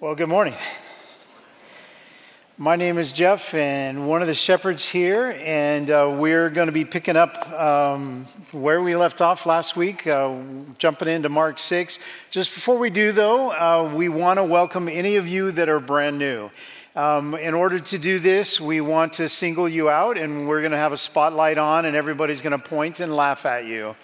Well, good morning. My name is Jeff, and one of the shepherds here, and we're going to be picking up where we left off last week, jumping into Mark 6. Just before we do, though, we want to welcome any of you that are brand new. In order to do this, we want to single you out, and we're going to have a spotlight on, and everybody's going to point and laugh at you.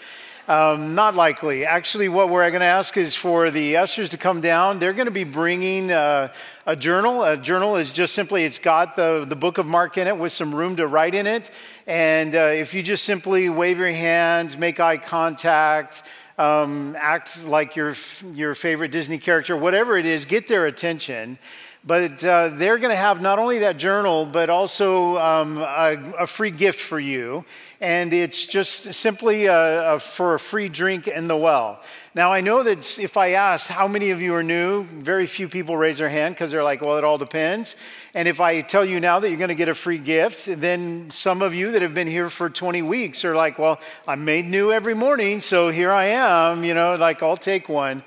Not likely. Actually, what we're going to ask is for the ushers to come down. They're going to be bringing a journal. A journal is just simply, it's got the book of Mark in it with some room to write in it. And if you just simply wave your hands, make eye contact, act like your favorite Disney character, whatever it is, get their attention. But they're going to have not only that journal, but also a free gift for you. And it's just simply for a free drink in the well. Now, I know that if I asked how many of you are new, very few people raise their hand because they're like, well, it all depends. And if I tell you now that you're going to get a free gift, then some of you that have been here for 20 weeks are like, well, I'm made new every morning, so here I am, like I'll take one.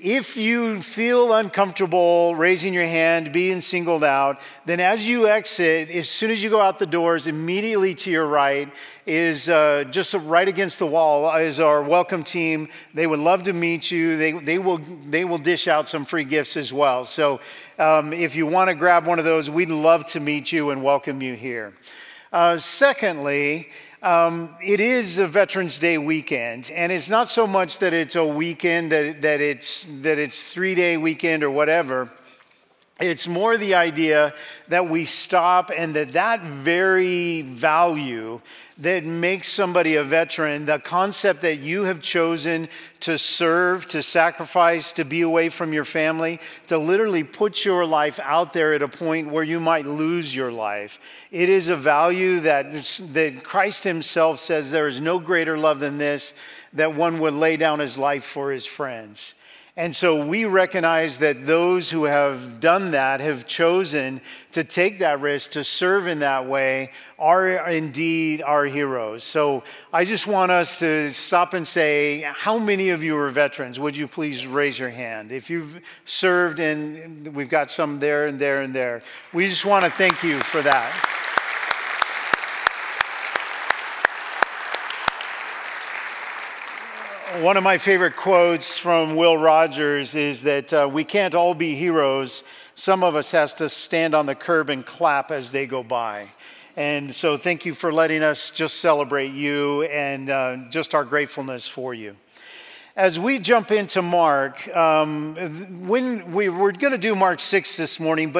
If you feel uncomfortable raising your hand, being singled out, then as you exit, as soon as you go out the doors, immediately to your right is just right against the wall is our welcome team. They would love to meet you. They will dish out some free gifts as well. So if you want to grab one of those, we'd love to meet you and welcome you here. Secondly, it is a Veterans Day weekend, and it's not so much that it's a weekend that it's 3-day weekend or whatever. It's more the idea that we stop and that very value that makes somebody a veteran, the concept that you have chosen to serve, to sacrifice, to be away from your family, to literally put your life out there at a point where you might lose your life. It is a value that Christ himself says there is no greater love than this, that one would lay down his life for his friends. And so we recognize that those who have done that, have chosen to take that risk, to serve in that way, are indeed our heroes. So I just want us to stop and say, how many of you are veterans? Would you please raise your hand? If you've served, and we've got some there and there and there. We just want to thank you for that. One of my favorite quotes from Will Rogers is that we can't all be heroes. Some of us has to stand on the curb and clap as they go by. And so thank you for letting us just celebrate you and just our gratefulness for you. As we jump into Mark, when we were going to do Mark 6 this morning,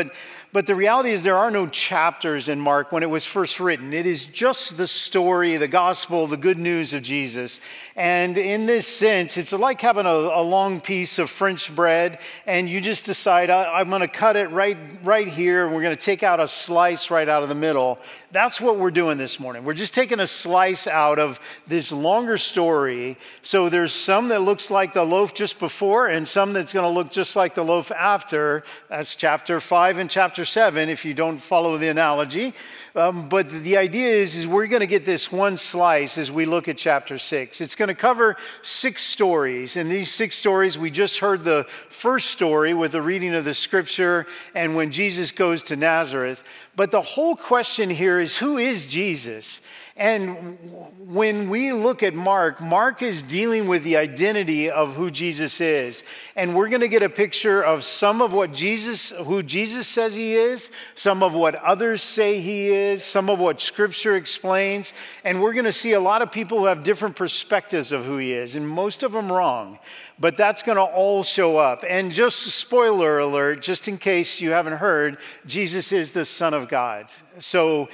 but the reality is there are no chapters in Mark when it was first written. It is just the story, the gospel, the good news of Jesus. And in this sense, it's like having a long piece of French bread, and you just decide, I'm going to cut it right here, and we're going to take out a slice right out of the middle. That's what we're doing this morning. We're just taking a slice out of this longer story. So there's some that looks like the loaf just before, and some that's going to look just like the loaf after. That's chapter 5 and chapter 7 if you don't follow the analogy, but the idea is we're going to get this one slice as we look at chapter 6. It's going to cover 6 stories, and these 6 stories, we just heard the first story with the reading of the scripture and when Jesus goes to Nazareth, but the whole question here is, who is Jesus? And when we look at Mark, Mark is dealing with the identity of who Jesus is. And we're going to get a picture of some of what who Jesus says he is, some of what others say he is, some of what scripture explains. And we're going to see a lot of people who have different perspectives of who he is, and most of them wrong. But that's going to all show up. And just spoiler alert, just in case you haven't heard, Jesus is the Son of God. So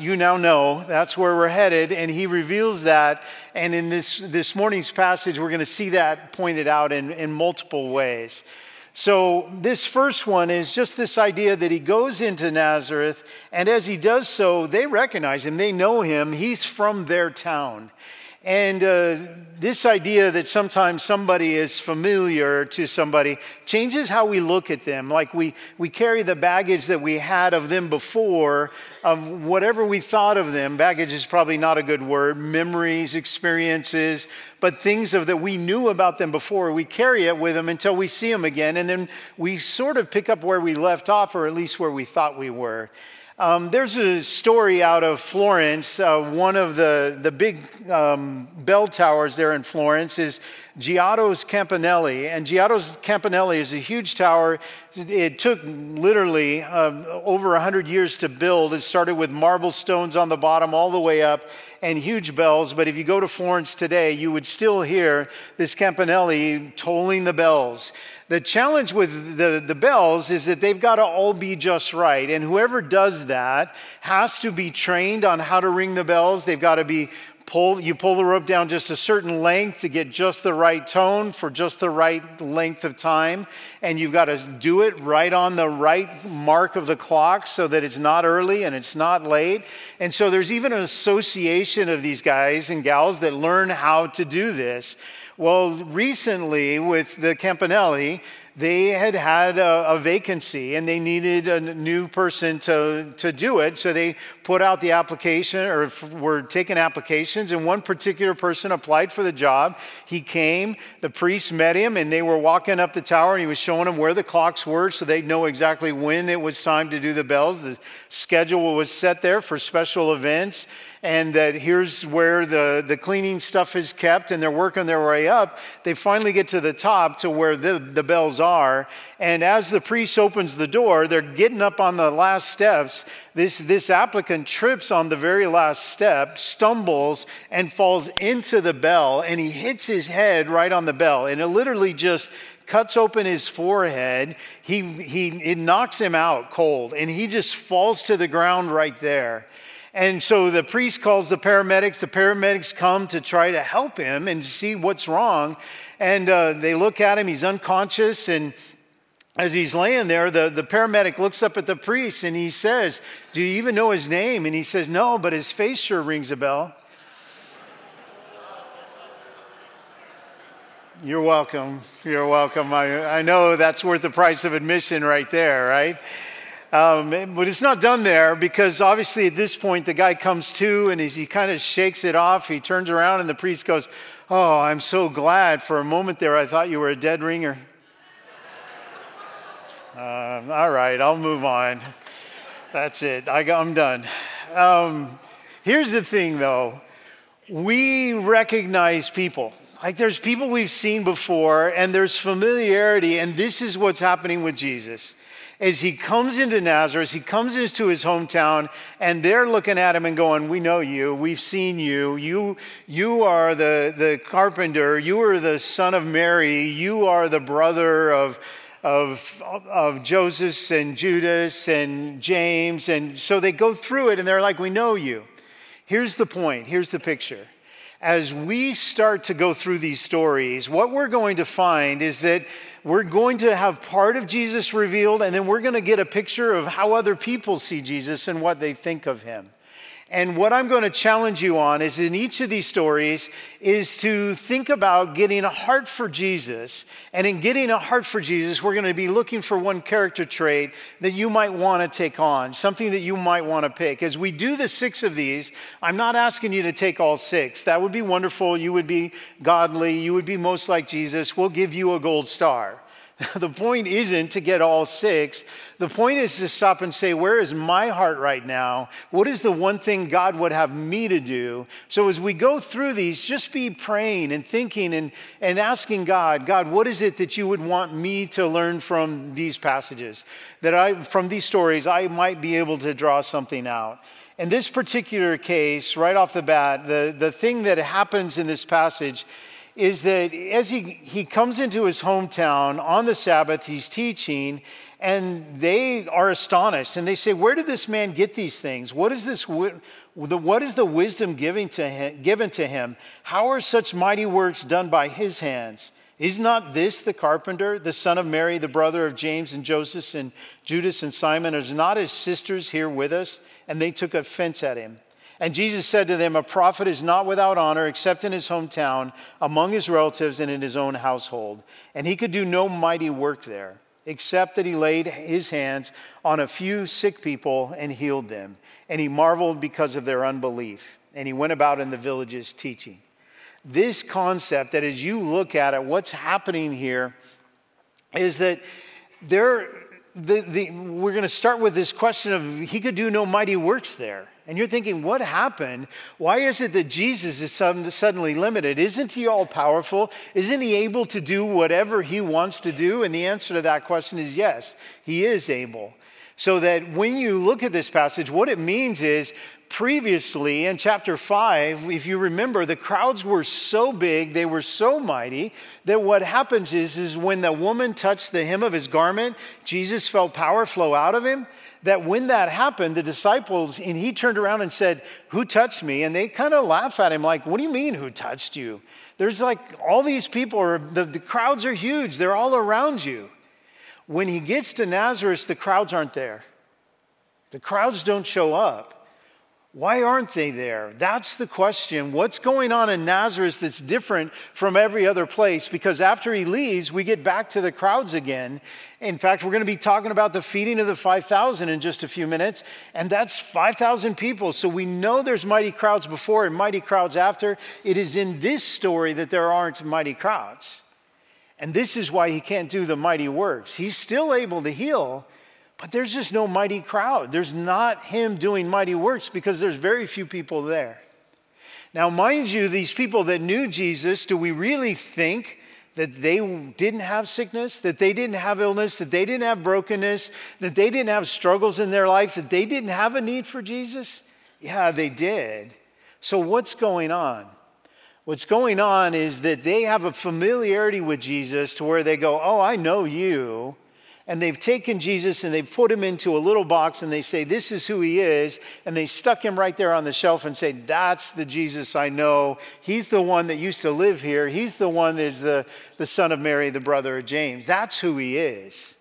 you now know, that's where we're headed. And he reveals that. And in this morning's passage, we're going to see that pointed out in multiple ways. So this first one is just this idea that he goes into Nazareth. And as he does so, they recognize him. They know him. He's from their town. And this idea that sometimes somebody is familiar to somebody changes how we look at them. Like we carry the baggage that we had of them before, of whatever we thought of them. Baggage is probably not a good word. Memories, experiences, but things of that we knew about them before. We carry it with them until we see them again. And then we sort of pick up where we left off, or at least where we thought we were. There's a story out of Florence. One of the big bell towers there in Florence is Giotto's Campanelli. And Giotto's Campanelli is a huge tower. It took literally over 100 years to build. It started with marble stones on the bottom all the way up and huge bells. But if you go to Florence today, you would still hear this Campanelli tolling the bells. The challenge with the bells is that they've got to all be just right. And whoever does that has to be trained on how to ring the bells. They've got to be pull the rope down just a certain length to get just the right tone for just the right length of time. And you've got to do it right on the right mark of the clock so that it's not early and it's not late. And so there's even an association of these guys and gals that learn how to do this. Well, recently with the Campanelli, they had a vacancy and they needed a new person to do it. So they put out the application, or were taking applications, and one particular person applied for the job. He came, the priest met him, and they were walking up the tower, and he was showing them where the clocks were so they'd know exactly when it was time to do the bells. The schedule was set there for special events, and that here's where the cleaning stuff is kept, and they're working their way up. They finally get to the top to where the bells are, and as the priest opens the door, they're getting up on the last steps. This applicant trips on the very last step, stumbles, and falls into the bell, and he hits his head right on the bell, and it literally just cuts open his forehead. It knocks him out cold, and he just falls to the ground right there. And so the priest calls the paramedics. The paramedics come to try to help him and see what's wrong. And they look at him. He's unconscious. And as he's laying there, the paramedic looks up at the priest and he says, "Do you even know his name?" And he says, "No, but his face sure rings a bell." You're welcome. You're welcome. I know that's worth the price of admission right there, right? But it's not done there, because obviously at this point the guy comes to, and as he kind of shakes it off, he turns around and the priest goes, "Oh, I'm so glad. For a moment there, I thought you were a dead ringer." All right, I'll move on. That's it. I'm done. Here's the thing, though. We recognize people. Like, there's people we've seen before, and there's familiarity, and this is what's happening with Jesus. As he comes into Nazareth, he comes into his hometown, and they're looking at him and going, "We know you, we've seen you, you are the carpenter, you are the son of Mary, you are the brother of Joseph and Judas and James." And so they go through it and they're like, "We know you." Here's the point, here's the picture. As we start to go through these stories, what we're going to find is that we're going to have part of Jesus revealed, and then we're going to get a picture of how other people see Jesus and what they think of him. And what I'm going to challenge you on is, in each of these stories, is to think about getting a heart for Jesus. And in getting a heart for Jesus, we're going to be looking for one character trait that you might want to take on, something that you might want to pick. As we do the six of these, I'm not asking you to take all six. That would be wonderful. You would be godly. You would be most like Jesus. We'll give you a gold star. The point isn't to get all six. The point is to stop and say, where is my heart right now? What is the one thing God would have me to do? So as we go through these, just be praying and thinking and asking God, what is it that you would want me to learn from these passages? That from these stories, I might be able to draw something out. In this particular case, right off the bat, the thing that happens in this passage is that as he comes into his hometown on the Sabbath, he's teaching, and they are astonished. And they say, "Where did this man get these things? What is this? What is the wisdom given to him? How are such mighty works done by his hands? Is not this the carpenter, the son of Mary, the brother of James and Joseph and Judas and Simon? Is not his sisters here with us?" And they took offense at him. And Jesus said to them, "A prophet is not without honor except in his hometown, among his relatives, and in his own household." And he could do no mighty work there, except that he laid his hands on a few sick people and healed them. And he marveled because of their unbelief. And he went about in the villages teaching. This concept that as you look at it, what's happening here is that we're going to start with this question of he could do no mighty works there. And you're thinking, what happened? Why is it that Jesus is suddenly limited? Isn't he all powerful? Isn't he able to do whatever he wants to do? And the answer to that question is yes, he is able. So that when you look at this passage, what it means is previously in chapter 5, if you remember, the crowds were so big, they were so mighty, that what happens is when the woman touched the hem of his garment, Jesus felt power flow out of him. That when that happened, the disciples, and he turned around and said, "Who touched me?" And they kind of laugh at him like, "What do you mean, who touched you? There's like all these people, the crowds are huge. They're all around you." When he gets to Nazareth, the crowds aren't there. The crowds don't show up. Why aren't they there? That's the question. What's going on in Nazareth that's different from every other place? Because after he leaves, we get back to the crowds again. In fact, we're going to be talking about the feeding of the 5,000 in just a few minutes. And that's 5,000 people. So we know there's mighty crowds before and mighty crowds after. It is in this story that there aren't mighty crowds. And this is why he can't do the mighty works. He's still able to heal, but there's just no mighty crowd. There's not him doing mighty works because there's very few people there. Now, mind you, these people that knew Jesus, do we really think that they didn't have sickness, that they didn't have illness, that they didn't have brokenness, that they didn't have struggles in their life, that they didn't have a need for Jesus? Yeah, they did. So what's going on? What's going on is that they have a familiarity with Jesus to where they go, "Oh, I know you." And they've taken Jesus and they've put him into a little box and they say, "This is who he is." And they stuck him right there on the shelf and say, "That's the Jesus I know. He's the one that used to live here. He's the one that is the son of Mary, the brother of James. That's who he is."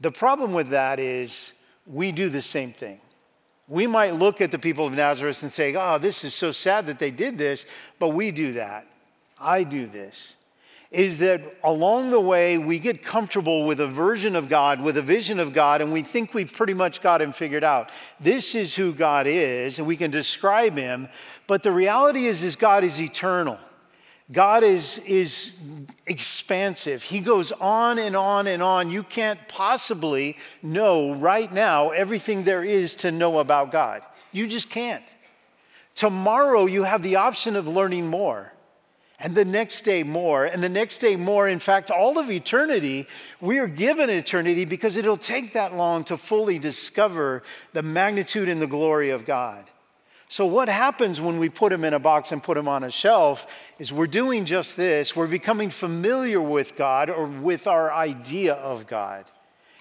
The problem with that is we do the same thing. We might look at the people of Nazareth and say, "Oh, this is so sad that they did this," but we do that. I do this. Is that along the way, we get comfortable with a version of God, with a vision of God, and we think we've pretty much got him figured out. This is who God is, and we can describe him. But the reality is God is eternal. God is expansive. He goes on and on and on. You can't possibly know right now everything there is to know about God. You just can't. Tomorrow you have the option of learning more. And the next day more. And the next day more. In fact, all of eternity, we are given eternity because it'll take that long to fully discover the magnitude and the glory of God. So what happens when we put him in a box and put him on a shelf is we're doing just this. We're becoming familiar with God or with our idea of God.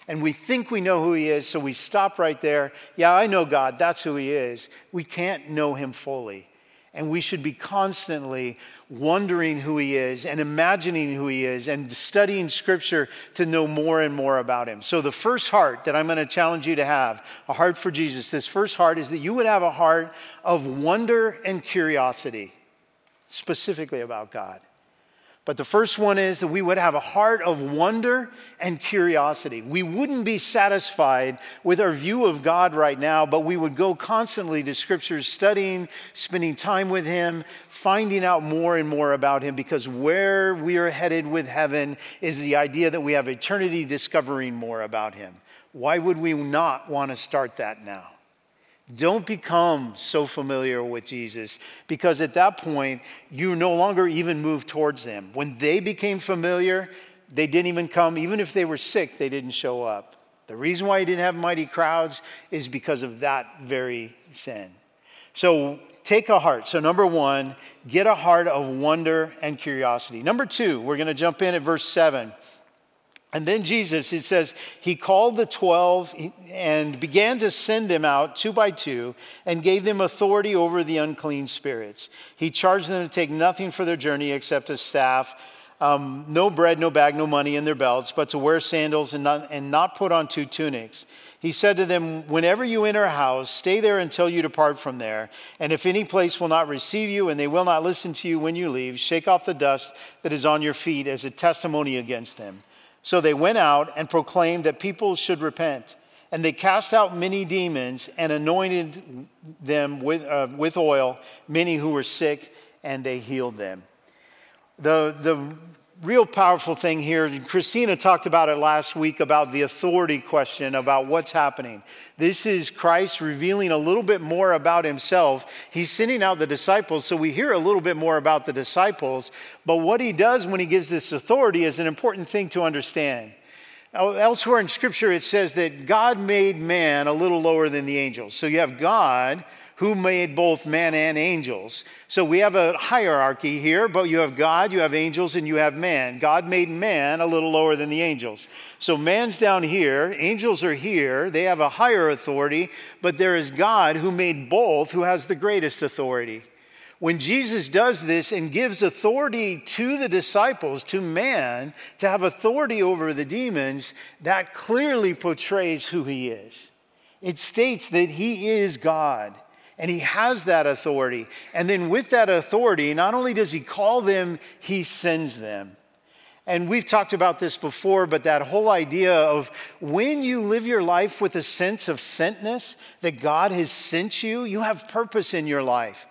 And we think we know who he is, so we stop right there. Yeah, I know God. That's who he is. We can't know him fully. And we should be constantly wondering who he is and imagining who he is and studying scripture to know more and more about him. So the first heart that I'm going to challenge you to have, a heart for Jesus, this first heart is that you would have a heart of wonder and curiosity, specifically about God. But the first one is that we would have a heart of wonder and curiosity. We wouldn't be satisfied with our view of God right now, but we would go constantly to scriptures, studying, spending time with him, finding out more and more about him, because where we are headed with heaven is the idea that we have eternity discovering more about him. Why would we not want to start that now? Don't become so familiar with Jesus, because at that point, you no longer even move towards them. When they became familiar, they didn't even come. Even if they were sick, they didn't show up. The reason why he didn't have mighty crowds is because of that very sin. So take a heart. So number one, get a heart of wonder and curiosity. Number two, we're going to jump in at verse 7. And then Jesus, it says, he called the 12 and began to send them out 2 by 2 and gave them authority over the unclean spirits. He charged them to take nothing for their journey except a staff, no bread, no bag, no money in their belts, but to wear sandals and not put on two tunics. He said to them, whenever you enter a house, stay there until you depart from there. And if any place will not receive you and they will not listen to you when you leave, shake off the dust that is on your feet as a testimony against them. So they went out and proclaimed that people should repent. And they cast out many demons and anointed them with oil, many who were sick, and they healed them. The real powerful thing here, Christina talked about it last week about the authority question, about what's happening. This is Christ revealing a little bit more about himself. He's sending out the disciples, so we hear a little bit more about the disciples. But what he does when he gives this authority is an important thing to understand. Elsewhere in Scripture, it says that God made man a little lower than the angels. So you have God who made both man and angels. So we have a hierarchy here, but you have God, you have angels, and you have man. God made man a little lower than the angels. So man's down here, angels are here, they have a higher authority, but there is God who made both, who has the greatest authority. When Jesus does this and gives authority to the disciples, to man, to have authority over the demons, that clearly portrays who he is. It states that he is God. And he has that authority. And then with that authority, not only does he call them, he sends them. And we've talked about this before, but that whole idea of when you live your life with a sense of sentness, that God has sent you, you have purpose in your life.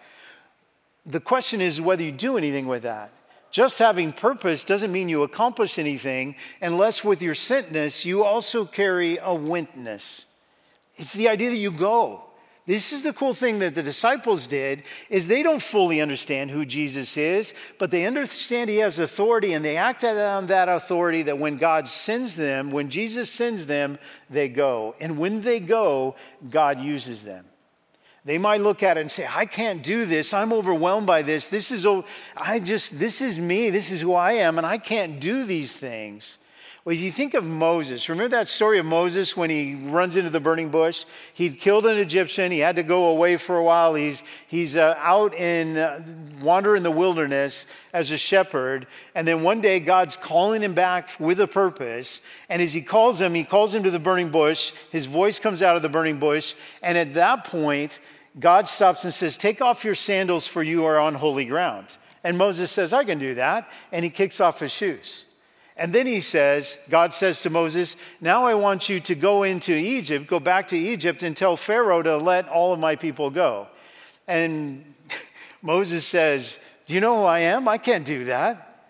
The question is whether you do anything with that. Just having purpose doesn't mean you accomplish anything unless with your sentness, you also carry a witness. It's the idea that you go. This is the cool thing that the disciples did, is they don't fully understand who Jesus is, but they understand he has authority, and they act on that authority that when God sends them, when Jesus sends them, they go. And when they go, God uses them. They might look at it and say, I can't do this. I'm overwhelmed by this. This is me. This is who I am, and I can't do these things. Well, if you think of Moses, remember that story of Moses when he runs into the burning bush? He'd killed an Egyptian. He had to go away for a while. He's out in wandering in the wilderness as a shepherd. And then one day God's calling him back with a purpose. And as he calls him to the burning bush. His voice comes out of the burning bush. And at that point, God stops and says, take off your sandals for you are on holy ground. And Moses says, I can do that. And he kicks off his shoes. And then God says to Moses, now I want you to go back to Egypt and tell Pharaoh to let all of my people go. And Moses says, do you know who I am? I can't do that.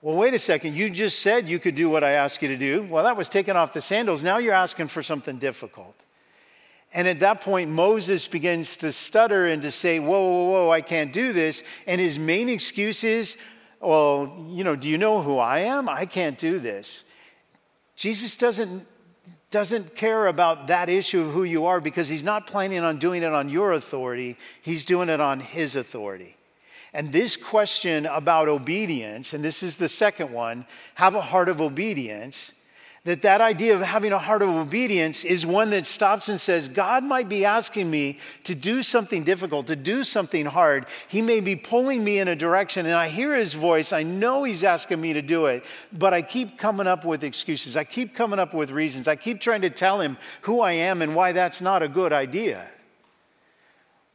Well, wait a second. You just said you could do what I asked you to do. Well, that was taking off the sandals. Now you're asking for something difficult. And at that point, Moses begins to stutter and to say, whoa, I can't do this. And his main excuse is, well, do you know who I am? I can't do this. Jesus doesn't care about that issue of who you are because he's not planning on doing it on your authority. He's doing it on his authority. And this question about obedience, and this is the second one, have a heart of obedience, that idea of having a heart of obedience is one that stops and says, God might be asking me to do something difficult, to do something hard. He may be pulling me in a direction, and I hear his voice. I know he's asking me to do it, but I keep coming up with excuses. I keep coming up with reasons. I keep trying to tell him who I am and why that's not a good idea.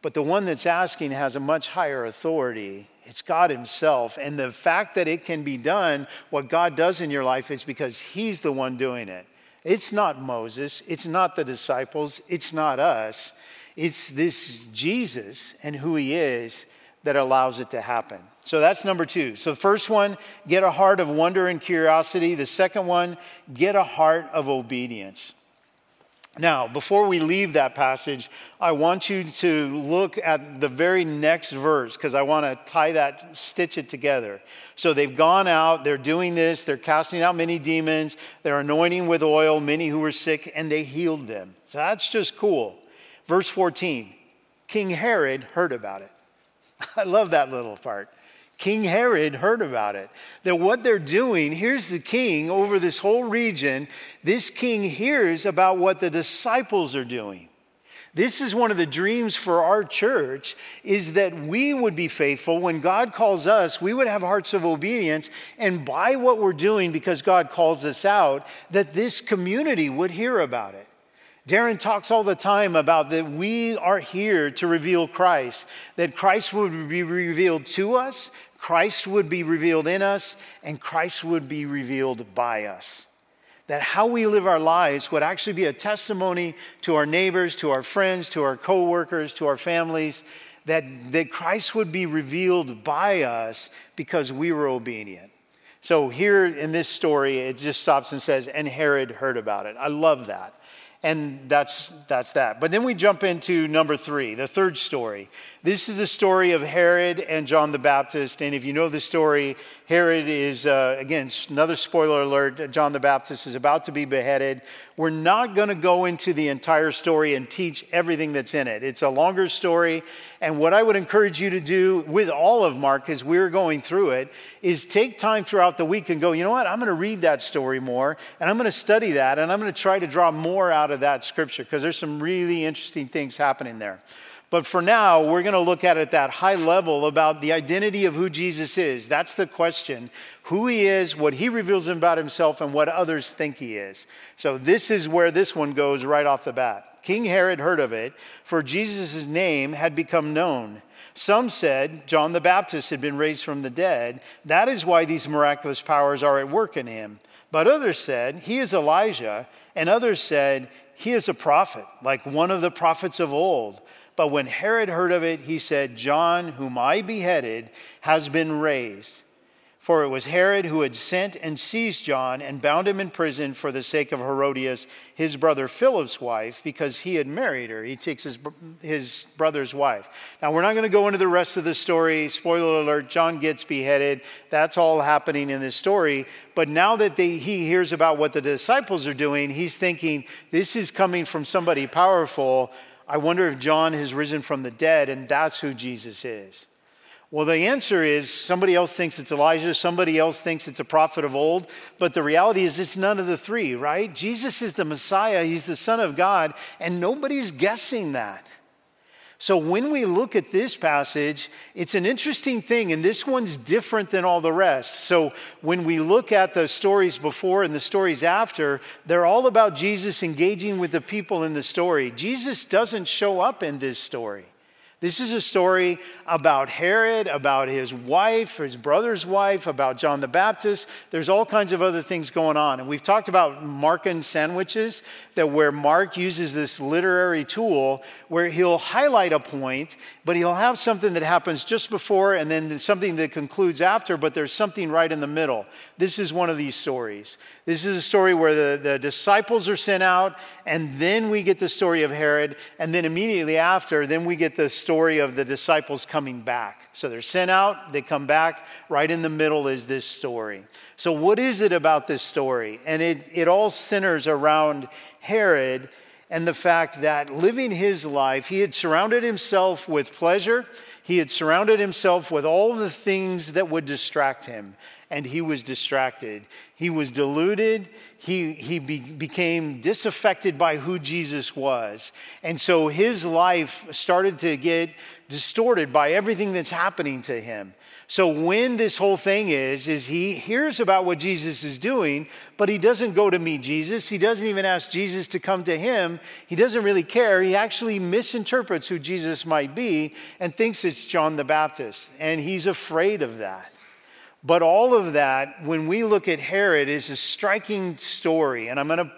But the one that's asking has a much higher authority. It's God himself. And the fact that it can be done, what God does in your life, is because he's the one doing it. It's not Moses. It's not the disciples. It's not us. It's this Jesus and who he is that allows it to happen. So that's number two. So the first one, get a heart of wonder and curiosity. The second one, get a heart of obedience. Now, before we leave that passage, I want you to look at the very next verse because I want to stitch it together. So they've gone out, they're doing this, they're casting out many demons, they're anointing with oil many who were sick, and they healed them. So that's just cool. Verse 14, King Herod heard about it. I love that little part. King Herod heard about it. That what they're doing, here's the king over this whole region. This king hears about what the disciples are doing. This is one of the dreams for our church, is that we would be faithful. When God calls us, we would have hearts of obedience. And by what we're doing, because God calls us out, that this community would hear about it. Darren talks all the time about that we are here to reveal Christ, that Christ would be revealed to us, Christ would be revealed in us, and Christ would be revealed by us. That how we live our lives would actually be a testimony to our neighbors, to our friends, to our coworkers, to our families, that Christ would be revealed by us because we were obedient. So here in this story, it just stops and says, and Herod heard about it. I love that. And that's that. But then we jump into number 3, the third story. This is the story of Herod and John the Baptist. And if you know the story, Herod is, again, another spoiler alert, John the Baptist is about to be beheaded. We're not going to go into the entire story and teach everything that's in it. It's a longer story. And what I would encourage you to do with all of Mark as we're going through it is take time throughout the week and go, you know what, I'm going to read that story more, and I'm going to study that, and I'm going to try to draw more out of that scripture, because there's some really interesting things happening there. But for now, we're going to look at it at that high level about the identity of who Jesus is. That's the question. Who he is, what he reveals about himself, and what others think he is. So this is where this one goes right off the bat. King Herod heard of it, for Jesus' name had become known. Some said John the Baptist had been raised from the dead. That is why these miraculous powers are at work in him. But others said, he is Elijah. And others said, he is a prophet, like one of the prophets of old. But when Herod heard of it, he said, John, whom I beheaded, has been raised. For it was Herod who had sent and seized John and bound him in prison for the sake of Herodias, his brother Philip's wife, because he had married her. He takes his brother's wife. Now, we're not going to go into the rest of the story. Spoiler alert, John gets beheaded. That's all happening in this story. But now that he hears about what the disciples are doing, he's thinking, this is coming from somebody powerful. I wonder if John has risen from the dead, and that's who Jesus is. Well, the answer is somebody else thinks it's Elijah, somebody else thinks it's a prophet of old, but the reality is it's none of the three, right? Jesus is the Messiah, he's the Son of God, and nobody's guessing that. So when we look at this passage, it's an interesting thing, and this one's different than all the rest. So when we look at the stories before and the stories after, they're all about Jesus engaging with the people in the story. Jesus doesn't show up in this story. This is a story about Herod, about his wife, his brother's wife, about John the Baptist. There's all kinds of other things going on. And we've talked about Markan sandwiches, that where Mark uses this literary tool where he'll highlight a point, but he'll have something that happens just before and then something that concludes after, but there's something right in the middle. This is one of these stories. This is a story where the disciples are sent out, and then we get the story of Herod, and then immediately after, then we get the story of the disciples coming back. So they're sent out, they come back, right in the middle is this story. So what is it about this story? And it all centers around Herod and the fact that living his life, he had surrounded himself with pleasure, he had surrounded himself with all the things that would distract him, and he was distracted. He was deluded. He became disaffected by who Jesus was. And so his life started to get distorted by everything that's happening to him. So when this whole thing is he hears about what Jesus is doing, but he doesn't go to meet Jesus. He doesn't even ask Jesus to come to him. He doesn't really care. He actually misinterprets who Jesus might be and thinks it's John the Baptist. And he's afraid of that. But all of that, when we look at Herod, is a striking story. And I'm going to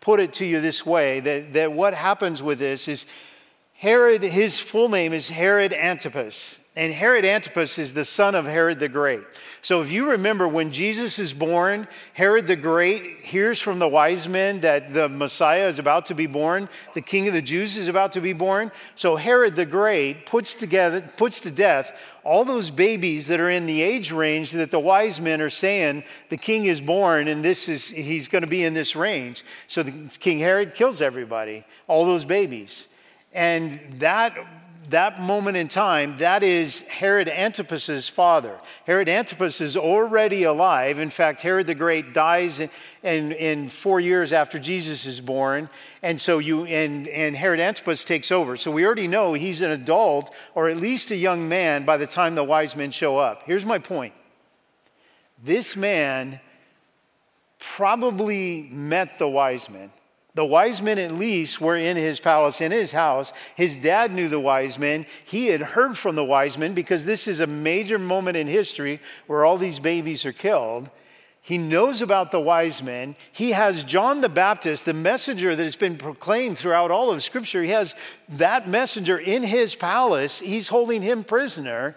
put it to you this way, that what happens with this is Herod, his full name is Herod Antipas. And Herod Antipas is the son of Herod the Great. So if you remember, when Jesus is born, Herod the Great hears from the wise men that the Messiah is about to be born. The King of the Jews is about to be born. So Herod the Great puts to death all those babies that are in the age range that the wise men are saying the king is born, and he's going to be in this range. So King Herod kills everybody, all those babies. And that that moment in time, that is Herod Antipas's father. Herod Antipas is already alive. In fact, Herod the Great dies in 4 years after Jesus is born. And so Herod Antipas takes over. So we already know he's an adult or at least a young man by the time the wise men show up. Here's my point. This man probably met the wise men. The wise men at least were in his palace, in his house. His dad knew the wise men. He had heard from the wise men because this is a major moment in history where all these babies are killed. He knows about the wise men. He has John the Baptist, the messenger that has been proclaimed throughout all of Scripture. He has that messenger in his palace. He's holding him prisoner.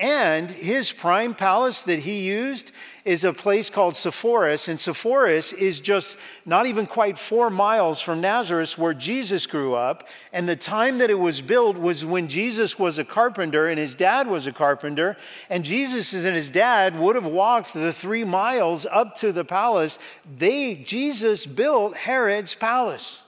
And his prime palace that he used is a place called Sepphoris. And Sepphoris is just not even quite 4 miles from Nazareth where Jesus grew up. And the time that it was built was when Jesus was a carpenter and his dad was a carpenter. And Jesus and his dad would have walked the 3 miles up to the palace. Jesus built Herod's palace.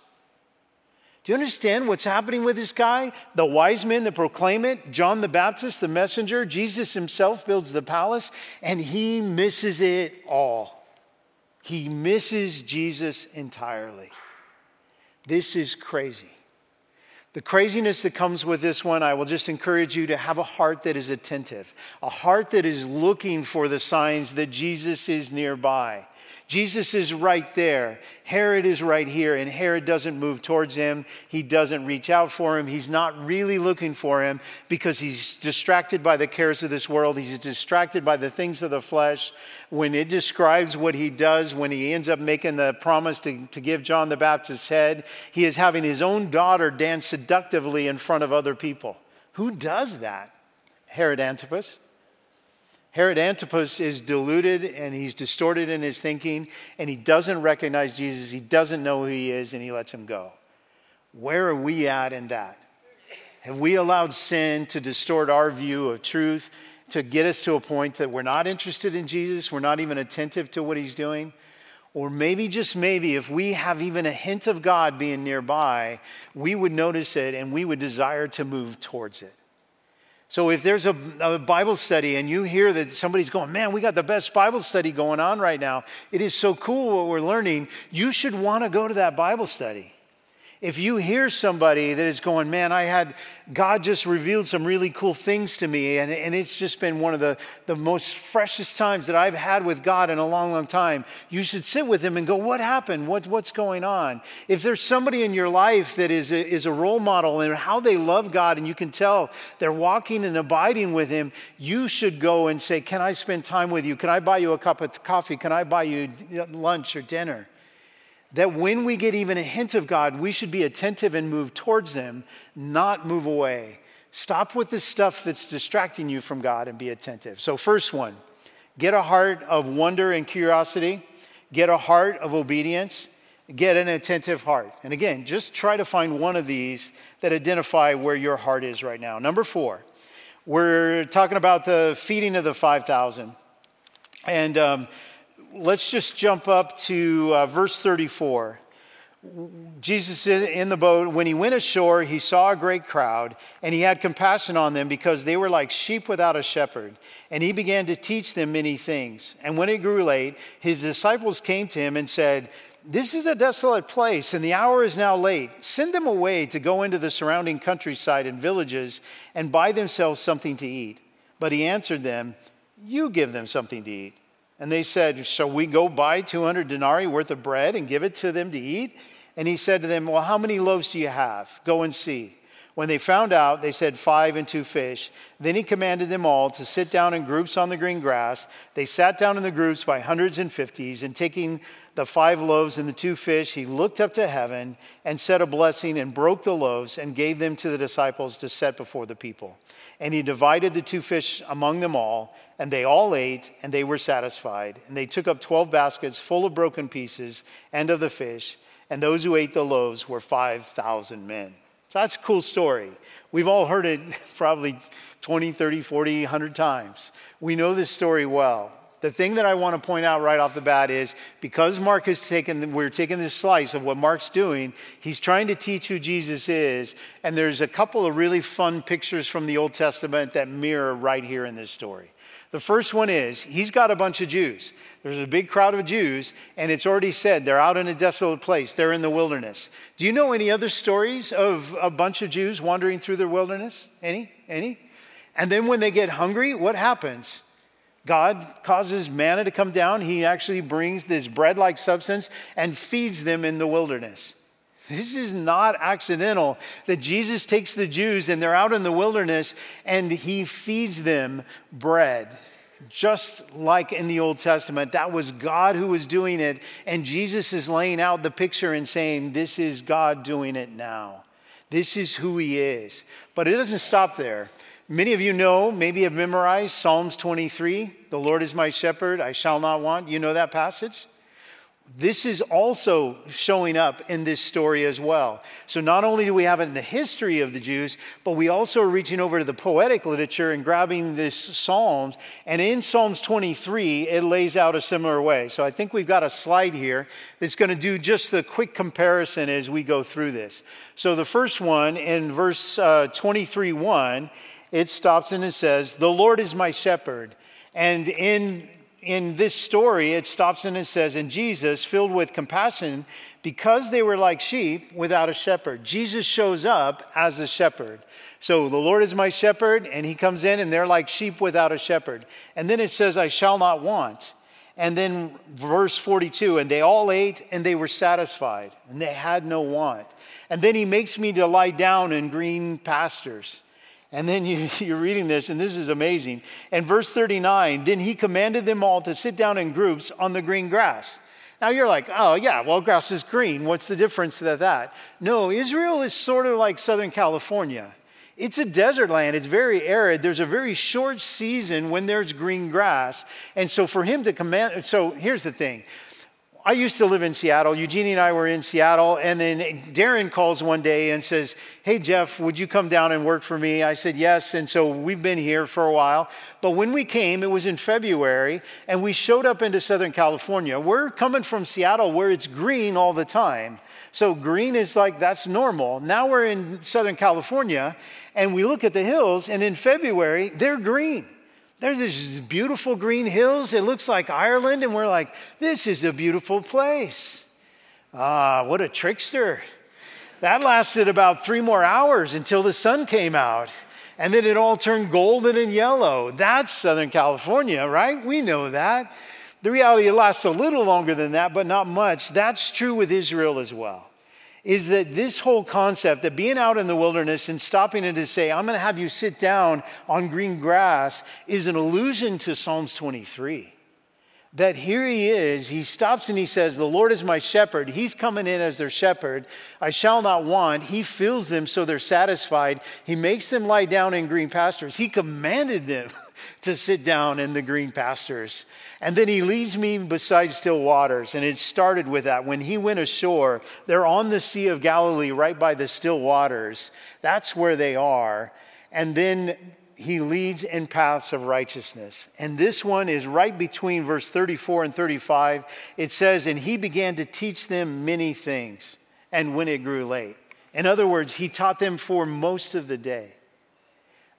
Do you understand what's happening with this guy? The wise men that proclaim it, John the Baptist, the messenger, Jesus himself builds the palace, and he misses it all. He misses Jesus entirely. This is crazy. The craziness that comes with this one, I will just encourage you to have a heart that is attentive, a heart that is looking for the signs that Jesus is nearby. Jesus is right there. Herod is right here, and Herod doesn't move towards him. He doesn't reach out for him. He's not really looking for him because he's distracted by the cares of this world. He's distracted by the things of the flesh. When it describes what he does, when he ends up making the promise to give John the Baptist's head, he is having his own daughter dance seductively in front of other people. Who does that? Herod Antipas. Herod Antipas is deluded and he's distorted in his thinking, and he doesn't recognize Jesus. He doesn't know who he is, and he lets him go. Where are we at in that? Have we allowed sin to distort our view of truth, to get us to a point that we're not interested in Jesus, we're not even attentive to what he's doing? Or maybe, just maybe, if we have even a hint of God being nearby, we would notice it and we would desire to move towards it. So if there's a Bible study and you hear that somebody's going, man, we got the best Bible study going on right now. It is so cool what we're learning. You should want to go to that Bible study. If you hear somebody that is going, man, God just revealed some really cool things to me, and it's just been one of the most freshest times that I've had with God in a long, long time, you should sit with him and go, what happened? What's going on? If there's somebody in your life that is a role model in how they love God, and you can tell they're walking and abiding with him, you should go and say, can I spend time with you? Can I buy you a cup of coffee? Can I buy you lunch or dinner? That when we get even a hint of God, we should be attentive and move towards him, not move away. Stop with the stuff that's distracting you from God and be attentive. So first one, get a heart of wonder and curiosity. Get a heart of obedience. Get an attentive heart. And again, just try to find one of these that identify where your heart is right now. Number 4, we're talking about the feeding of the 5,000. And let's just jump up to verse 34. Jesus in the boat, when he went ashore, he saw a great crowd, and he had compassion on them because they were like sheep without a shepherd. And he began to teach them many things. And when it grew late, his disciples came to him and said, "This is a desolate place, and the hour is now late. Send them away to go into the surrounding countryside and villages and buy themselves something to eat." But he answered them, "You give them something to eat." And they said, "Shall we go buy 200 denarii worth of bread and give it to them to eat?" And he said to them, "Well, how many loaves do you have? Go and see." When they found out, they said, 5 and 2 fish. Then he commanded them all to sit down in groups on the green grass. They sat down in the groups by hundreds and fifties. And taking the 5 loaves and the 2 fish, he looked up to heaven and said a blessing and broke the loaves and gave them to the disciples to set before the people. And he divided the 2 fish among them all, and they all ate, and they were satisfied. And they took up 12 baskets full of broken pieces and of the fish, and those who ate the loaves were 5,000 men. So that's a cool story. We've all heard it probably 20, 30, 40, 100 times. We know this story well. The thing that I want to point out right off the bat is because Mark has taken, we're taking this slice of what Mark's doing, he's trying to teach who Jesus is. And there's a couple of really fun pictures from the Old Testament that mirror right here in this story. The first one is he's got a bunch of Jews. There's a big crowd of Jews, and it's already said they're out in a desolate place. They're in the wilderness. Do you know any other stories of a bunch of Jews wandering through their wilderness? Any? And then when they get hungry, what happens? God causes manna to come down. He actually brings this bread-like substance and feeds them in the wilderness. This is not accidental that Jesus takes the Jews and they're out in the wilderness and he feeds them bread. Just like in the Old Testament, that was God who was doing it. And Jesus is laying out the picture and saying, this is God doing it now. This is who he is. But it doesn't stop there. Many of you know, maybe have memorized Psalms 23. The Lord is my shepherd, I shall not want. You know that passage? This is also showing up in this story as well. So not only do we have it in the history of the Jews, but we also are reaching over to the poetic literature and grabbing this Psalms. And in Psalms 23, it lays out a similar way. So I think we've got a slide here that's going to do just the quick comparison as we go through this. So the first one in verse 23:1, it stops and it says, the Lord is my shepherd. And in this story, it stops and it says, and Jesus, filled with compassion, because they were like sheep without a shepherd. Jesus shows up as a shepherd. So the Lord is my shepherd, and he comes in, and they're like sheep without a shepherd. And then it says, I shall not want. And then verse 42, and they all ate, and they were satisfied, and they had no want. And then he makes me to lie down in green pastures. And then you're reading this, and this is amazing. And verse 39, then he commanded them all to sit down in groups on the green grass. Now you're like, oh yeah, well, grass is green. What's the difference to that? No, Israel is sort of like Southern California. It's a desert land. It's very arid. There's a very short season when there's green grass. And so for him to command, so here's the thing. I used to live in Seattle. Eugenie and I were in Seattle. And then Darren calls one day and says, hey, Jeff, would you come down and work for me? I said, yes. And so we've been here for a while. But when we came, it was in February, and we showed up into Southern California. We're coming from Seattle where it's green all the time. So green is like, that's normal. Now we're in Southern California, and we look at the hills, and in February, they're green. There's these beautiful green hills. It looks like Ireland. And we're like, this is a beautiful place. What a trickster. That lasted about 3 more hours until the sun came out. And then it all turned golden and yellow. That's Southern California, right? We know that. The reality, it lasts a little longer than that, but not much. That's true with Israel as well. Is that this whole concept that being out in the wilderness and stopping and to say, I'm going to have you sit down on green grass is an allusion to Psalms 23. That here he is, he stops and he says, the Lord is my shepherd. He's coming in as their shepherd. I shall not want. He fills them so they're satisfied. He makes them lie down in green pastures. He commanded them to sit down in the green pastures. And then he leads me beside still waters. And it started with that. When he went ashore, they're on the Sea of Galilee right by the still waters. That's where they are. And then he leads in paths of righteousness. And this one is right between verse 34 and 35. It says, and he began to teach them many things. And when it grew late. In other words, he taught them for most of the day.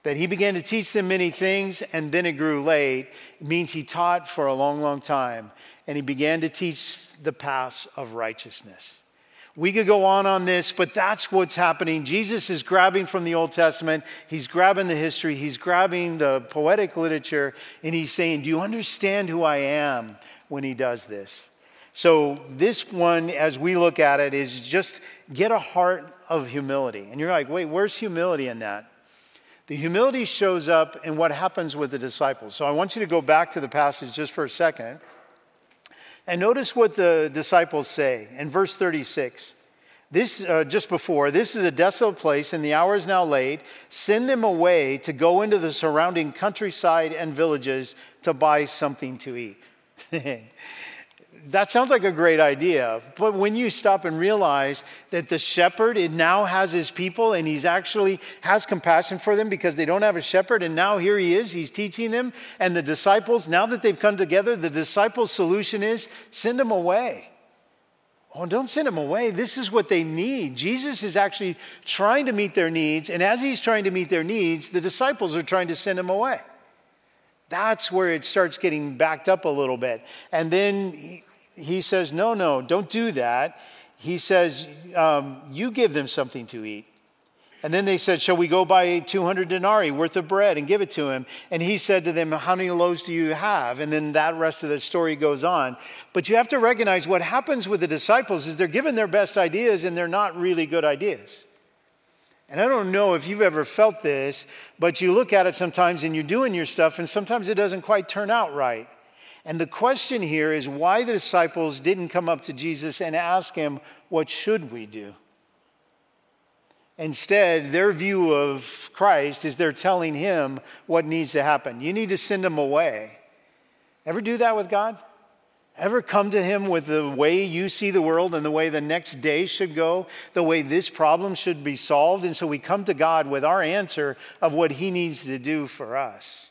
That he began to teach them many things, and then it grew late. It means he taught for a long, long time. And he began to teach the paths of righteousness. We could go on this, but that's what's happening. Jesus is grabbing from the Old Testament. He's grabbing the history. He's grabbing the poetic literature. And he's saying, do you understand who I am when he does this? So this one, as we look at it, is just get a heart of humility. And you're like, wait, where's humility in that? The humility shows up in what happens with the disciples. So I want you to go back to the passage just for a second. And notice what the disciples say in verse 36. This is a desolate place and the hour is now late. Send them away to go into the surrounding countryside and villages to buy something to eat. that sounds like a great idea, but when you stop and realize that the shepherd now has his people and he's actually has compassion for them because they don't have a shepherd, and now here he is, he's teaching them, and the disciples, now that they've come together, the disciples' solution is send them away. Oh, don't send them away. This is what they need. Jesus is actually trying to meet their needs, and as he's trying to meet their needs, the disciples are trying to send him away. That's where it starts getting backed up a little bit. And then he says, no, don't do that. He says, you give them something to eat. And then they said, shall we go buy 200 denarii worth of bread and give it to him? And he said to them, how many loaves do you have? And then that rest of the story goes on. But you have to recognize what happens with the disciples is they're given their best ideas and they're not really good ideas. And I don't know if you've ever felt this, but you look at it sometimes and you're doing your stuff and sometimes it doesn't quite turn out right. And the question here is why the disciples didn't come up to Jesus and ask him, what should we do? Instead, their view of Christ is they're telling him what needs to happen. You need to send him away. Ever do that with God? Ever come to him with the way you see the world and the way the next day should go, the way this problem should be solved? And so we come to God with our answer of what he needs to do for us.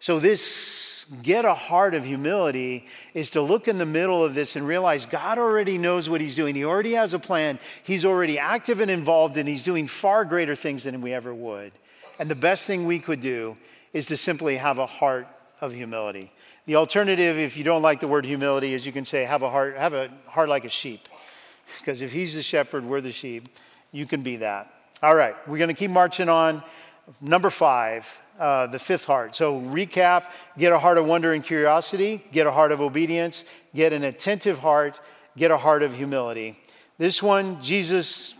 So this get a heart of humility is to look in the middle of this and realize God already knows what he's doing. He already has a plan. He's already active and involved, and he's doing far greater things than we ever would. And the best thing we could do is to simply have a heart of humility. The alternative, if you don't like the word humility, is you can say have a heart like a sheep. Because if he's the shepherd, we're the sheep. You can be that. All right, we're going to keep marching on. Number 5, the fifth heart. So recap, get a heart of wonder and curiosity, get a heart of obedience, get an attentive heart, get a heart of humility. This one, Jesus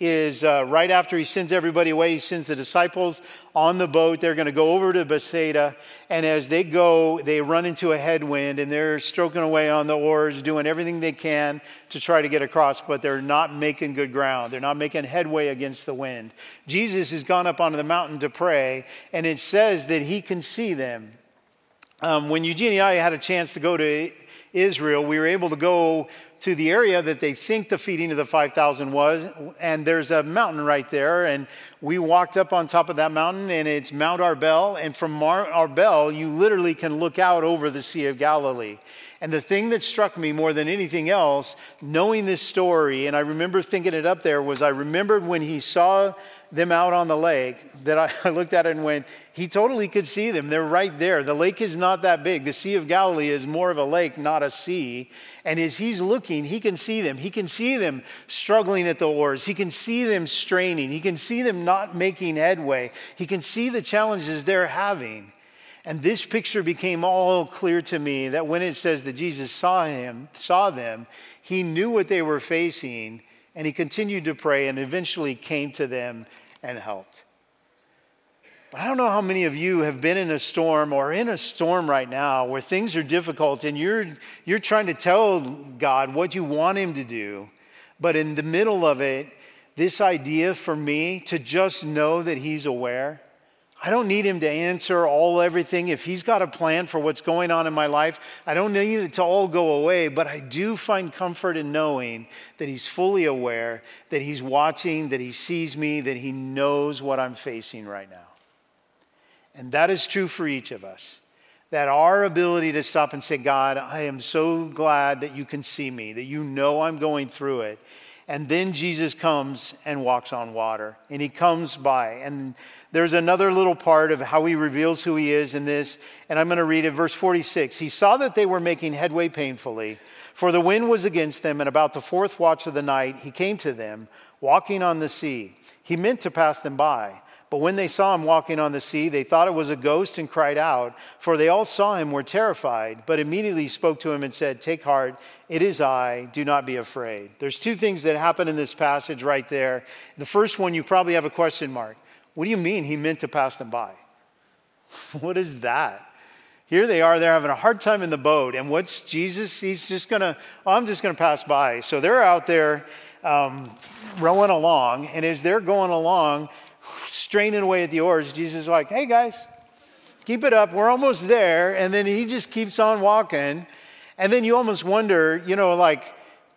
is right after he sends everybody away, he sends the disciples on the boat. They're going to go over to Bethsaida, and as they go, they run into a headwind, and they're stroking away on the oars, doing everything they can to try to get across, but they're not making good ground. They're not making headway against the wind. Jesus has gone up onto the mountain to pray, and it says that he can see them. When Eugenie and I had a chance to go to Israel, we were able to go to the area that they think the feeding of the 5,000 was, and there's a mountain right there, and we walked up on top of that mountain, and it's Mount Arbel, and from Mount Arbel, you literally can look out over the Sea of Galilee. And the thing that struck me more than anything else, knowing this story, and I remember thinking it up there, was I remembered when he saw them out on the lake, that I looked at it and went, he totally could see them. They're right there. The lake is not that big. The Sea of Galilee is more of a lake, not a sea. And as he's looking, he can see them. He can see them struggling at the oars. He can see them straining. He can see them not making headway. He can see the challenges they're having. And this picture became all clear to me that when it says that Jesus saw them, he knew what they were facing, and he continued to pray and eventually came to them and helped. But I don't know how many of you have been in a storm or in a storm right now where things are difficult and you're trying to tell God what you want him to do. But in the middle of it, this idea for me to just know that he's aware. I don't need him to answer everything. If he's got a plan for what's going on in my life, I don't need it to all go away, but I do find comfort in knowing that he's fully aware, that he's watching, that he sees me, that he knows what I'm facing right now. And that is true for each of us, that our ability to stop and say, God, I am so glad that you can see me, that you know I'm going through it. And then Jesus comes and walks on water, and he comes by. And there's another little part of how he reveals who he is in this, and I'm going to read it, verse 46. He saw that they were making headway painfully, for the wind was against them, and about the fourth watch of the night he came to them, walking on the sea. He meant to pass them by, but when they saw him walking on the sea, they thought it was a ghost and cried out, for they all saw him, were terrified, but immediately spoke to him and said, take heart, it is I, do not be afraid. There's two things that happen in this passage right there. The first one, you probably have a question mark. What do you mean he meant to pass them by? What is that? Here they are, they're having a hard time in the boat, and what's Jesus? He's just gonna, I'm just gonna pass by. So they're out there rowing along, and as they're going along, straining away at the oars, Jesus is like, hey guys, keep it up. We're almost there. And then he just keeps on walking. And then you almost wonder, you know, like,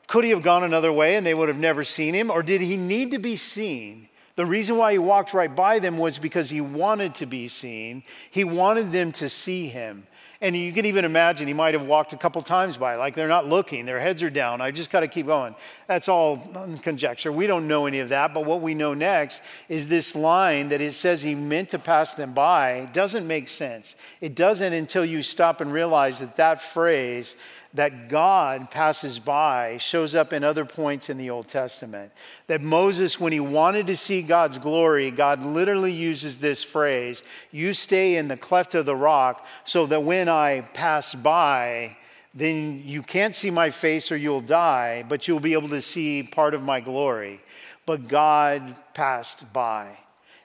could he have gone another way and they would have never seen him? Or did he need to be seen? The reason why he walked right by them was because he wanted to be seen. He wanted them to see him. And you can even imagine he might have walked a couple times by, like they're not looking, their heads are down, I just got to keep going. That's all conjecture. We don't know any of that, but what we know next is this line that it says he meant to pass them by. It doesn't make sense. It doesn't until you stop and realize that that phrase, that God passes by, shows up in other points in the Old Testament. That Moses, when he wanted to see God's glory, God literally uses this phrase, you stay in the cleft of the rock so that when I pass by, then you can't see my face or you'll die, but you'll be able to see part of my glory. But God passed by.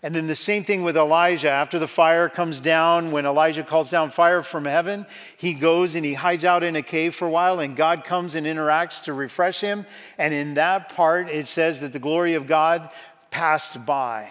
And then the same thing with Elijah. After the fire comes down, when Elijah calls down fire from heaven, he goes and he hides out in a cave for a while, and God comes and interacts to refresh him. And in that part, it says that the glory of God passed by.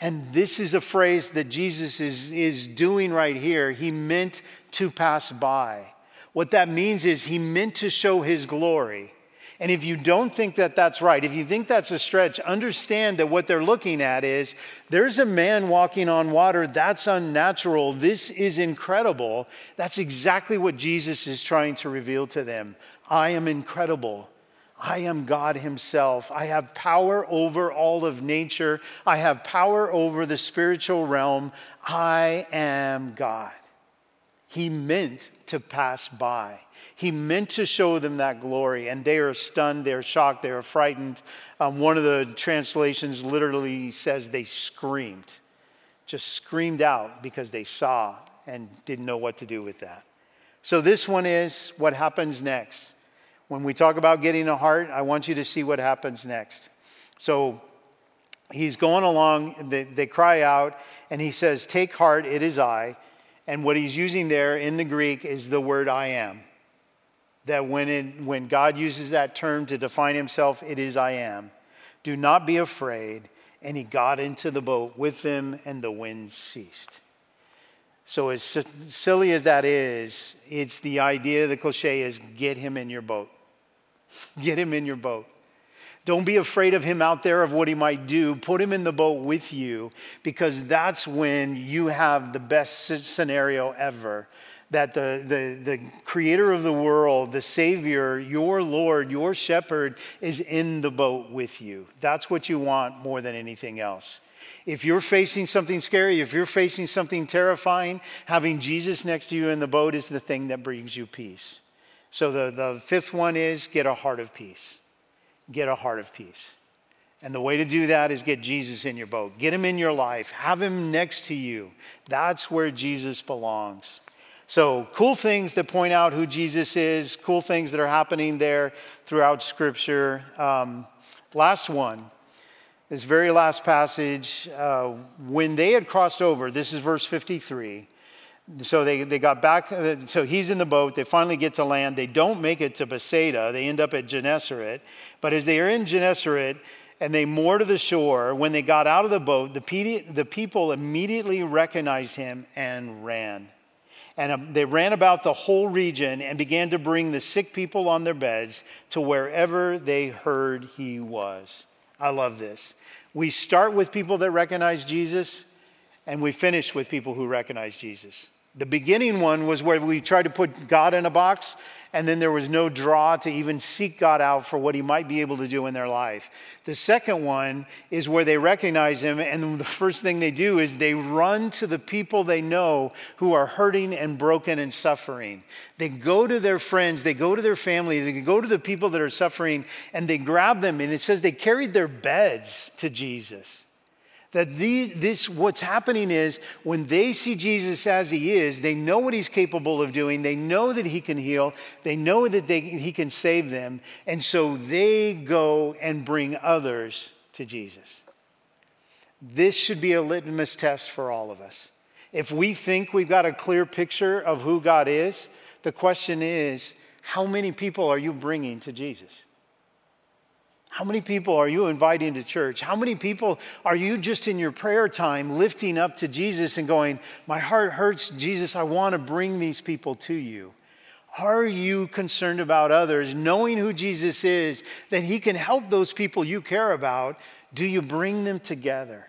And this is a phrase that Jesus is doing right here. He meant to pass by. What that means is he meant to show his glory. And if you don't think that that's right, if you think that's a stretch, understand that what they're looking at is there's a man walking on water. That's unnatural. This is incredible. That's exactly what Jesus is trying to reveal to them. I am incredible. I am God himself. I have power over all of nature. I have power over the spiritual realm. I am God. He meant to pass by. He meant to show them that glory, and they are stunned, they're shocked, they're frightened. One of the translations literally says they screamed, just screamed out because they saw and didn't know what to do with that. So this one is what happens next. When we talk about getting a heart, I want you to see what happens next. So he's going along, they cry out, and he says, "Take heart, it is I." And what he's using there in the Greek is the word I am. That when God uses that term to define himself, it is I am. Do not be afraid. And he got into the boat with them and the wind ceased. So as silly as that is, it's the idea, the cliche is get him in your boat. Get him in your boat. Don't be afraid of him out there, of what he might do. Put him in the boat with you, because that's when you have the best scenario ever. That the creator of the world, the savior, your Lord, your shepherd is in the boat with you. That's what you want more than anything else. If you're facing something scary, if you're facing something terrifying, having Jesus next to you in the boat is the thing that brings you peace. So the fifth one is get a heart of peace. Get a heart of peace. And the way to do that is get Jesus in your boat. Get him in your life. Have him next to you. That's where Jesus belongs. So cool things that point out who Jesus is. Cool things that are happening there throughout Scripture. Last one. This very last passage. When they had crossed over, this is verse 53. So they got back, so he's in the boat, they finally get to land, they don't make it to Bethsaida, they end up at Gennesaret, but as they are in Gennesaret and they moor to the shore, when they got out of the boat, the people immediately recognized him and ran. And they ran about the whole region and began to bring the sick people on their beds to wherever they heard he was. I love this. We start with people that recognize Jesus and we finish with people who recognize Jesus. The beginning one was where we tried to put God in a box, and then there was no draw to even seek God out for what he might be able to do in their life. The second one is where they recognize him, and the first thing they do is they run to the people they know who are hurting and broken and suffering. They go to their friends, they go to their family, they go to the people that are suffering, and they grab them, and it says they carried their beds to Jesus. That what's happening is when they see Jesus as he is, they know what he's capable of doing. They know that he can heal. They know that he can save them. And so they go and bring others to Jesus. This should be a litmus test for all of us. If we think we've got a clear picture of who God is, the question is, how many people are you bringing to Jesus? How many people are you inviting to church? How many people are you just in your prayer time lifting up to Jesus and going, my heart hurts, Jesus, I want to bring these people to you? Are you concerned about others? Knowing who Jesus is, that he can help those people you care about, do you bring them together?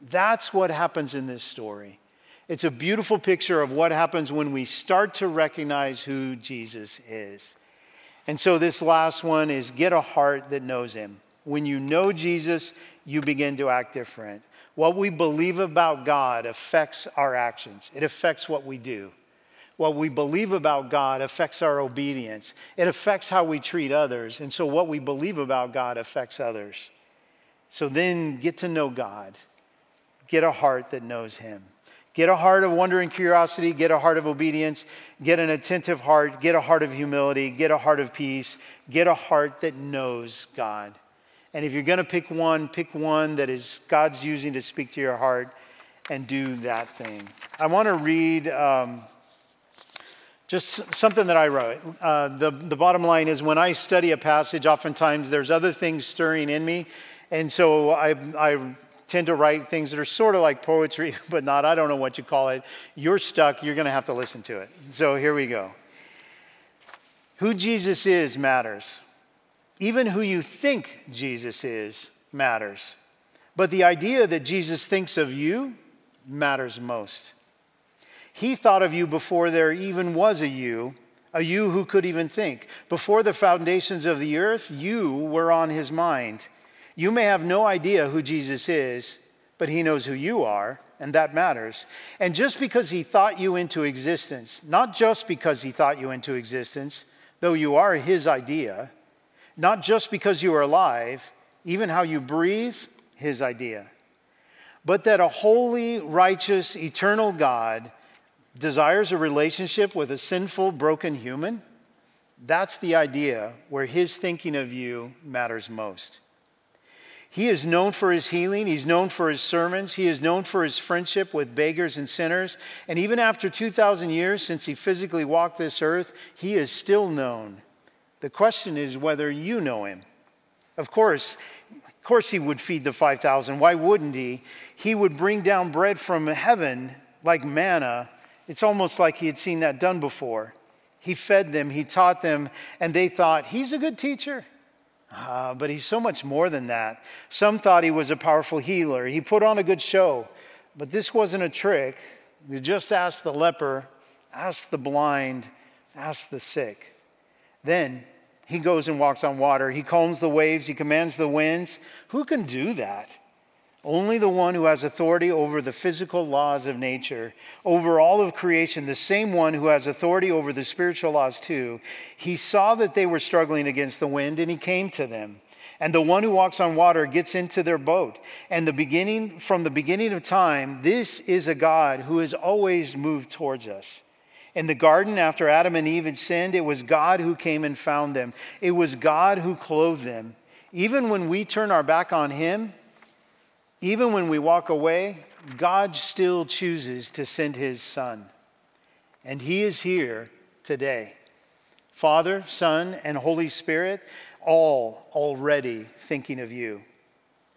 That's what happens in this story. It's a beautiful picture of what happens when we start to recognize who Jesus is. And so this last one is get a heart that knows him. When you know Jesus, you begin to act different. What we believe about God affects our actions. It affects what we do. What we believe about God affects our obedience. It affects how we treat others. And so what we believe about God affects others. So then get to know God. Get a heart that knows him. Get a heart of wonder and curiosity. Get a heart of obedience. Get an attentive heart. Get a heart of humility. Get a heart of peace. Get a heart that knows God. And if you're going to pick one that is God's using to speak to your heart and do that thing. I want to read... just something that I wrote. The bottom line is when I study a passage, oftentimes there's other things stirring in me. And so I tend to write things that are sort of like poetry, but not, I don't know what you call it. You're stuck, you're going to have to listen to it. So here we go. Who Jesus is matters. Even who you think Jesus is matters. But the idea that Jesus thinks of you matters most. He thought of you before there even was a you who could even think. Before the foundations of the earth, you were on his mind. You may have no idea who Jesus is, but he knows who you are, and that matters. And just because he thought you into existence, not just because he thought you into existence, though you are his idea, not just because you are alive, even how you breathe, his idea, but that a holy, righteous, eternal God desires a relationship with a sinful, broken human, that's the idea where his thinking of you matters most. He is known for his healing. He's known for his sermons. He is known for his friendship with beggars and sinners. And even after 2,000 years since he physically walked this earth, he is still known. The question is whether you know him. Of course he would feed the 5,000. Why wouldn't he? He would bring down bread from heaven like manna. It's almost like he had seen that done before. He fed them, he taught them, and they thought, he's a good teacher. But he's so much more than that. Some thought he was a powerful healer. He put on a good show. But this wasn't a trick. You just ask the leper, ask the blind, ask the sick. Then he goes and walks on water. He calms the waves. He commands the winds. Who can do that? Only the one who has authority over the physical laws of nature, over all of creation, the same one who has authority over the spiritual laws too. He saw that they were struggling against the wind and he came to them. And the one who walks on water gets into their boat. And from the beginning of time, this is a God who has always moved towards us. In the garden, after Adam and Eve had sinned, it was God who came and found them. It was God who clothed them. Even when we turn our back on him, even when we walk away, God still chooses to send his son. And he is here today. Father, Son, and Holy Spirit, all already thinking of you.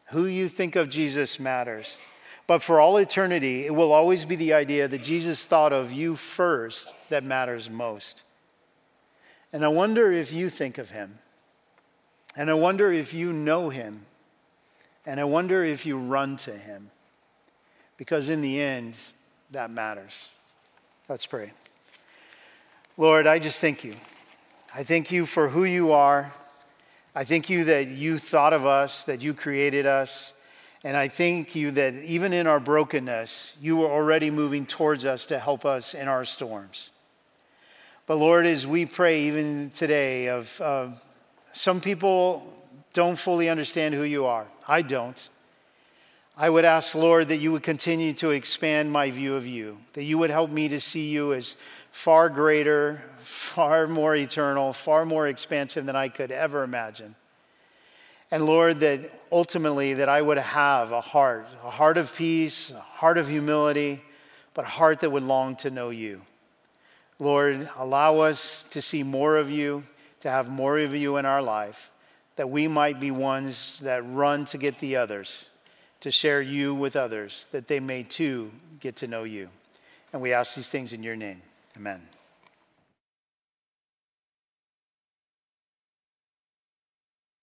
Who you think of Jesus matters. But for all eternity, it will always be the idea that Jesus thought of you first that matters most. And I wonder if you think of him. And I wonder if you know him. And I wonder if you run to him, because in the end, that matters. Let's pray. Lord, I just thank you. I thank you for who you are. I thank you that you thought of us, that you created us. And I thank you that even in our brokenness, you were already moving towards us to help us in our storms. But Lord, as we pray even today of some people don't fully understand who you are. I don't. I would ask, Lord, that you would continue to expand my view of you, that you would help me to see you as far greater, far more eternal, far more expansive than I could ever imagine. And Lord, that ultimately that I would have a heart of peace, a heart of humility, but a heart that would long to know you. Lord, allow us to see more of you, to have more of you in our life, that we might be ones that run to get the others, to share you with others, that they may too get to know you. And we ask these things in your name. Amen.